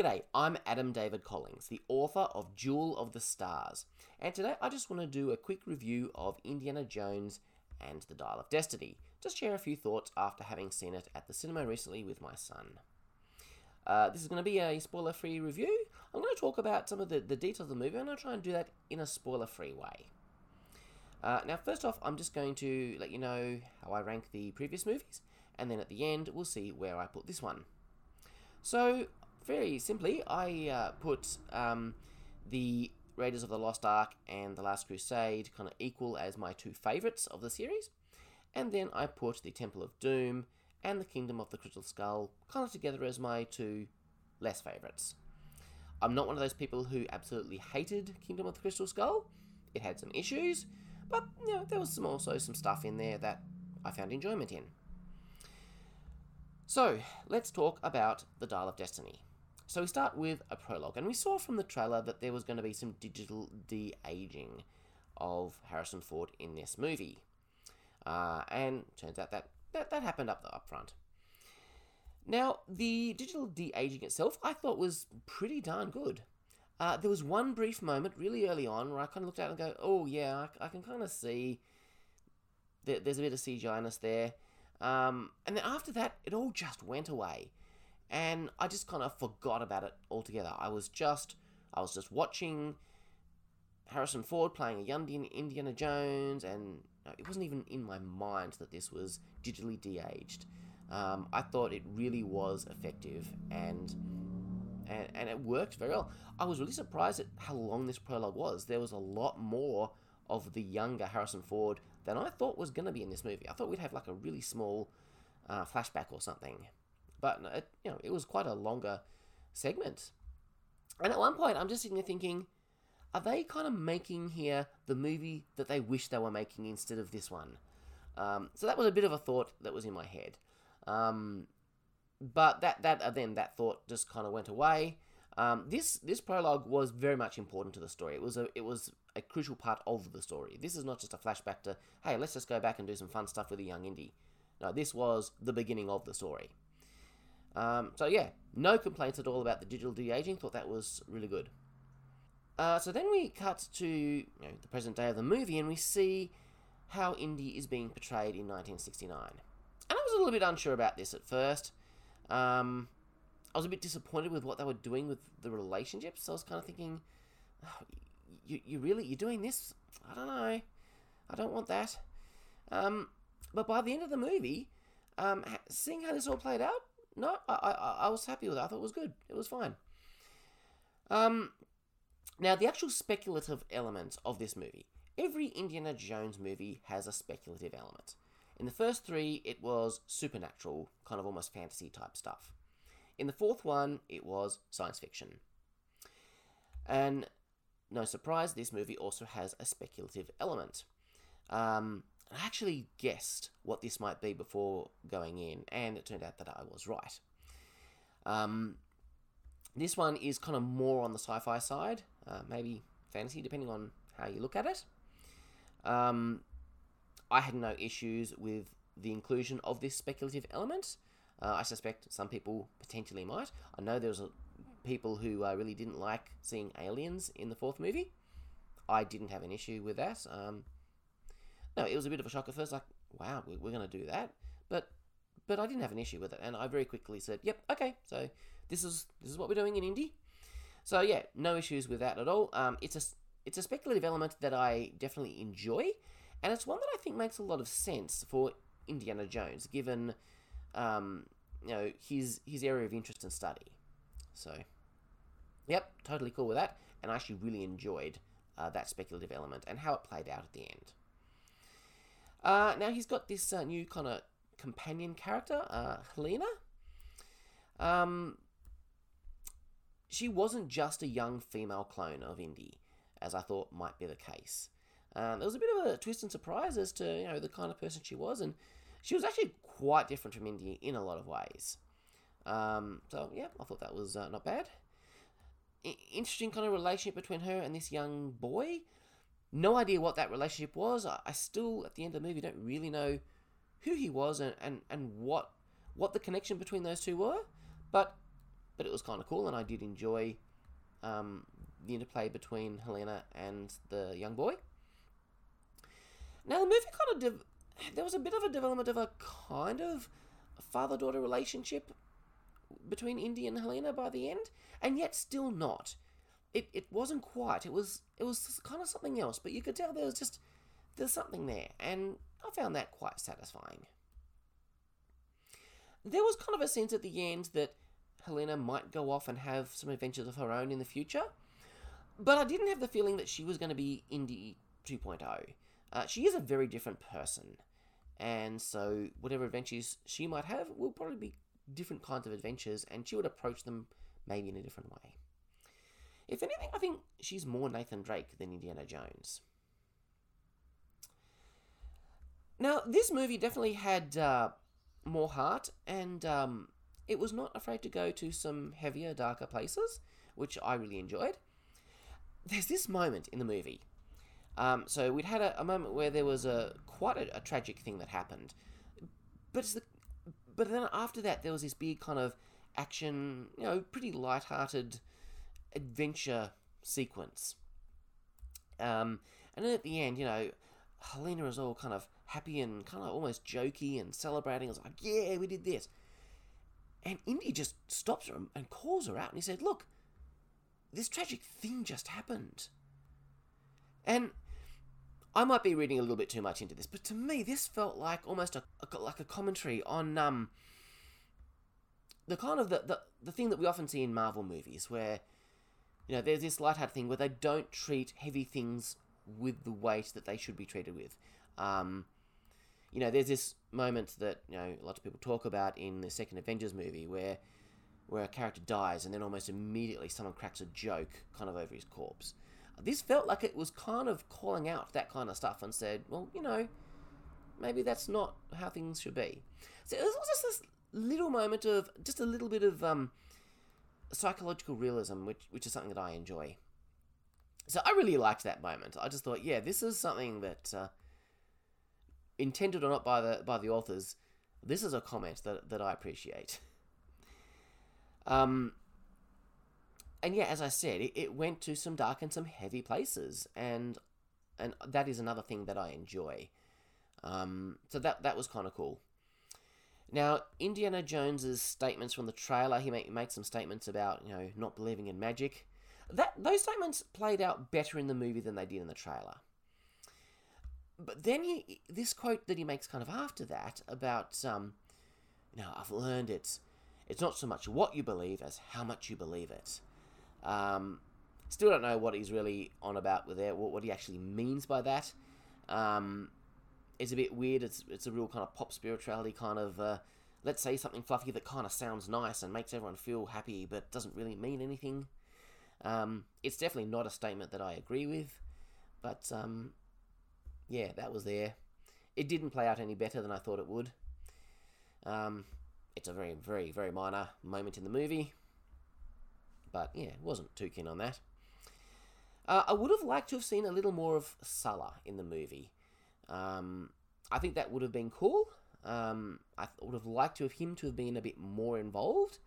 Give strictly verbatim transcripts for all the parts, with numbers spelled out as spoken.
G'day, I'm Adam David Collings, the author of Jewel of the Stars, and today I just want to do a quick review of Indiana Jones and The Dial of Destiny. Just share a few thoughts after having seen it at the cinema recently with my son. Uh, this is going to be a spoiler-free review. I'm going to talk about some of the, the details of the movie, and I'll try and do that in a spoiler-free way. Uh, now, first off, I'm just going to let you know how I rank the previous movies, and then at the end, we'll see where I put this one. So, very simply, I uh, put um, the Raiders of the Lost Ark and The Last Crusade kind of equal as my two favourites of the series. And then I put the Temple of Doom and the Kingdom of the Crystal Skull kind of together as my two less favourites. I'm not one of those people who absolutely hated Kingdom of the Crystal Skull. It had some issues, but you know, there was some, also some stuff in there that I found enjoyment in. So, let's talk about The Dial of Destiny. So we start with a prologue, and we saw from the trailer that there was going to be some digital de-aging of Harrison Ford in this movie. Uh, and turns out that, that that happened up the up front. Now, the digital de-aging itself, I thought was pretty darn good. Uh, there was one brief moment really early on where I kind of looked at it and go, oh yeah, I, I can kind of see that there's a bit of C G I-ness there. Um, and then after that, it all just went away. And I just kind of forgot about it altogether. I was just, I was just watching Harrison Ford playing a young Indiana Jones, and it wasn't even in my mind that this was digitally de-aged. Um, I thought it really was effective, and, and and it worked very well. I was really surprised at how long this prologue was. There was a lot more of the younger Harrison Ford than I thought was going to be in this movie. I thought we'd have like a really small uh, flashback or something. But, it, you know, it was quite a longer segment. And at one point, I'm just sitting there thinking, are they kind of making here the movie that they wish they were making instead of this one? Um, so that was a bit of a thought that was in my head. Um, but that that then that thought just kind of went away. Um, this this prologue was very much important to the story. It was a it was a crucial part of the story. This is not just a flashback to, hey, let's just go back and do some fun stuff with a young Indy. No, this was the beginning of the story. Um, so yeah, no complaints at all about the digital de-aging. Thought that was really good. Uh, so then we cut to you know, the present day of the movie, and we see how Indy is being portrayed in nineteen sixty-nine. And I was a little bit unsure about this at first. Um, I was a bit disappointed with what they were doing with the relationships. So I was kind of thinking, oh, you, you really, you're doing this? I don't know. I don't want that. Um, but by the end of the movie, um, seeing how this all played out, No, I, I I was happy with it. I thought it was good. It was fine. Um, now, the actual speculative element of this movie. Every Indiana Jones movie has a speculative element. In the first three, it was supernatural, kind of almost fantasy type stuff. In the fourth one, it was science fiction. And no surprise, this movie also has a speculative element. Um... I actually guessed what this might be before going in, and it turned out that I was right. Um, this one is kind of more on the sci-fi side, uh, maybe fantasy, depending on how you look at it. Um, I had no issues with the inclusion of this speculative element. Uh, I suspect some people potentially might. I know there was a, people who uh, really didn't like seeing aliens in the fourth movie. I didn't have an issue with that. Um, No, it was a bit of a shock at first, like, wow, we're going to do that? But but I didn't have an issue with it, and I very quickly said, yep, okay, so this is this is what we're doing in Indy. So yeah, no issues with that at all. Um, it's a, it's a speculative element that I definitely enjoy, and it's one that I think makes a lot of sense for Indiana Jones, given um, you know his, his area of interest and study. So, yep, totally cool with that, and I actually really enjoyed uh, that speculative element and how it played out at the end. Uh, now he's got this uh, new kind of companion character, uh, Helena. Um, she wasn't just a young female clone of Indy, as I thought might be the case. Um, there was a bit of a twist and surprise as to you know the kind of person she was, and she was actually quite different from Indy in a lot of ways. Um, so yeah, I thought that was uh, not bad. I- interesting kind of relationship between her and this young boy. No idea what that relationship was. I still, at the end of the movie, don't really know who he was and, and, and what what the connection between those two were. But but it was kind of cool, and I did enjoy um, the interplay between Helena and the young boy. Now, the movie kind of... De- there was a bit of a development of a kind of father-daughter relationship between Indy and Helena by the end, and yet still not. It it wasn't quite. It was it was kind of something else, but you could tell there was just... There's something there, and I found that quite satisfying. There was kind of a sense at the end that Helena might go off and have some adventures of her own in the future, but I didn't have the feeling that she was going to be Indy two point oh. Uh, she is a very different person, and so whatever adventures she might have will probably be different kinds of adventures, and she would approach them maybe in a different way. If anything, I think she's more Nathan Drake than Indiana Jones. Now, this movie definitely had uh, more heart, and um, it was not afraid to go to some heavier, darker places, which I really enjoyed. There's this moment in the movie. Um, so we'd had a, a moment where there was a quite a, a tragic thing that happened, but it's the, but then after that there was this big kind of action, you know, pretty light-hearted adventure sequence. Um, and then at the end, you know, Helena is all kind of happy and kind of almost jokey and celebrating. I was like, yeah, we did this. And Indy just stops her and calls her out. And he said, look, this tragic thing just happened. And I might be reading a little bit too much into this, but to me, this felt like almost a, a like a commentary on um the kind of the, the, the thing that we often see in Marvel movies where, you know, there's this lighthearted thing where they don't treat heavy things with the weight that they should be treated with. Um, you know, there's this moment that, you know, a lot of people talk about in the second Avengers movie where where a character dies and then almost immediately someone cracks a joke kind of over his corpse. This felt like it was kind of calling out that kind of stuff and said, well, you know, maybe that's not how things should be. So it was just this little moment of just a little bit of um, psychological realism, which which is something that I enjoy. So I really liked that moment. I just thought, yeah, this is something that, uh, intended or not by the by the authors, this is a comment that that I appreciate. Um, and yeah, as I said, it, it went to some dark and some heavy places, and and that is another thing that I enjoy. Um, so that that was kind of cool. Now, Indiana Jones's statements from the trailer, he make, makes some statements about, you know, not believing in magic. That those statements played out better in the movie than they did in the trailer. But then he, this quote that he makes kind of after that about, um, you know, I've learned it's it's not so much what you believe as how much you believe it. Um, still don't know what he's really on about with there, what, what he actually means by that. Um, it's a bit weird. It's it's a real kind of pop spirituality kind of, uh, let's say something fluffy that kind of sounds nice and makes everyone feel happy but doesn't really mean anything. Um, it's definitely not a statement that I agree with, but um, yeah, that was there. It didn't play out any better than I thought it would. Um, it's a very, very, very minor moment in the movie, but yeah, wasn't too keen on that. Uh, I would have liked to have seen a little more of Sulla in the movie. Um, I think that would have been cool. Um, I would have liked to have him to have been a bit more involved.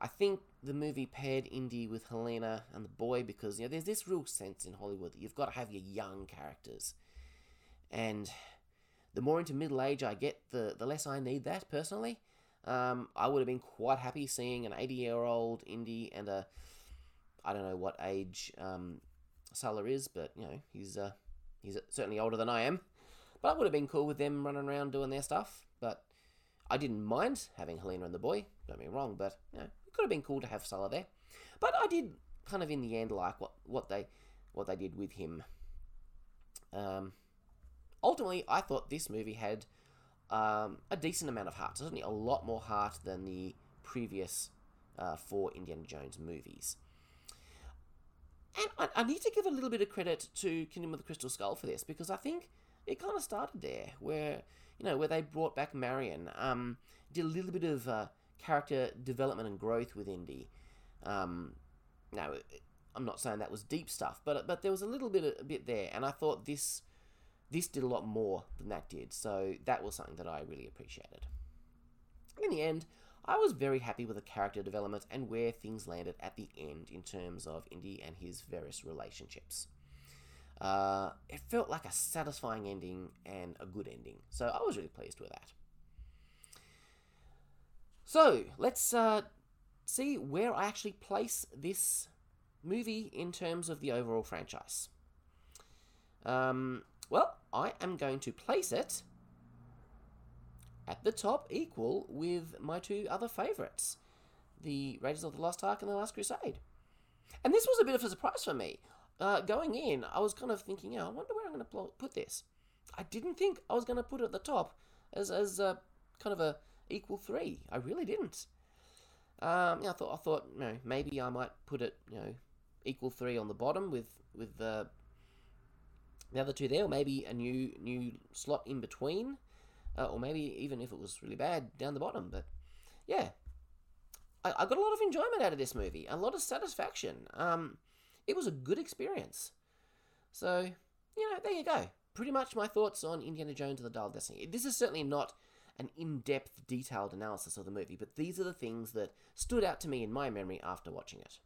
I think the movie paired Indy with Helena and the boy because, you know, there's this real sense in Hollywood that you've got to have your young characters. And the more into middle age I get, the, the less I need that, personally. Um, I would have been quite happy seeing an eighty-year-old Indy and a... I don't know what age um, Sulla is, but, you know, he's uh, he's certainly older than I am. But I would have been cool with them running around doing their stuff. But I didn't mind having Helena and the boy, don't get me wrong, but, you know, it could have been cool to have Sulla there. But I did kind of in the end like what, what they what they did with him. Um, ultimately, I thought this movie had um, a decent amount of heart, certainly a lot more heart than the previous uh, four Indiana Jones movies. And I, I need to give a little bit of credit to Kingdom of the Crystal Skull for this, because I think it kind of started there, where, you know, where they brought back Marion, um, did a little bit of... Uh, character development and growth with Indy. Um, now, I'm not saying that was deep stuff, but but there was a little bit a bit there, and I thought this this did a lot more than that did. So that was something that I really appreciated. In the end, I was very happy with the character development and where things landed at the end in terms of Indy and his various relationships. Uh, it felt like a satisfying ending and a good ending, so I was really pleased with that. So, let's uh, see where I actually place this movie in terms of the overall franchise. Um, well, I am going to place it at the top, equal with my two other favourites, the Raiders of the Lost Ark and The Last Crusade. And this was a bit of a surprise for me. Uh, going in, I was kind of thinking, oh, I wonder where I'm going to put this. I didn't think I was going to put it at the top as as a, kind of a equal three. I really didn't. Um, yeah, I thought I thought you know, maybe I might put it you know equal three on the bottom with with the the other two there, or maybe a new new slot in between. Uh, or maybe even if it was really bad, down the bottom. But yeah, I, I got a lot of enjoyment out of this movie, a lot of satisfaction. Um, it was a good experience. So, you know, there you go. Pretty much my thoughts on Indiana Jones and the Dial of Destiny. This is certainly not an in-depth, detailed analysis of the movie, but these are the things that stood out to me in my memory after watching it.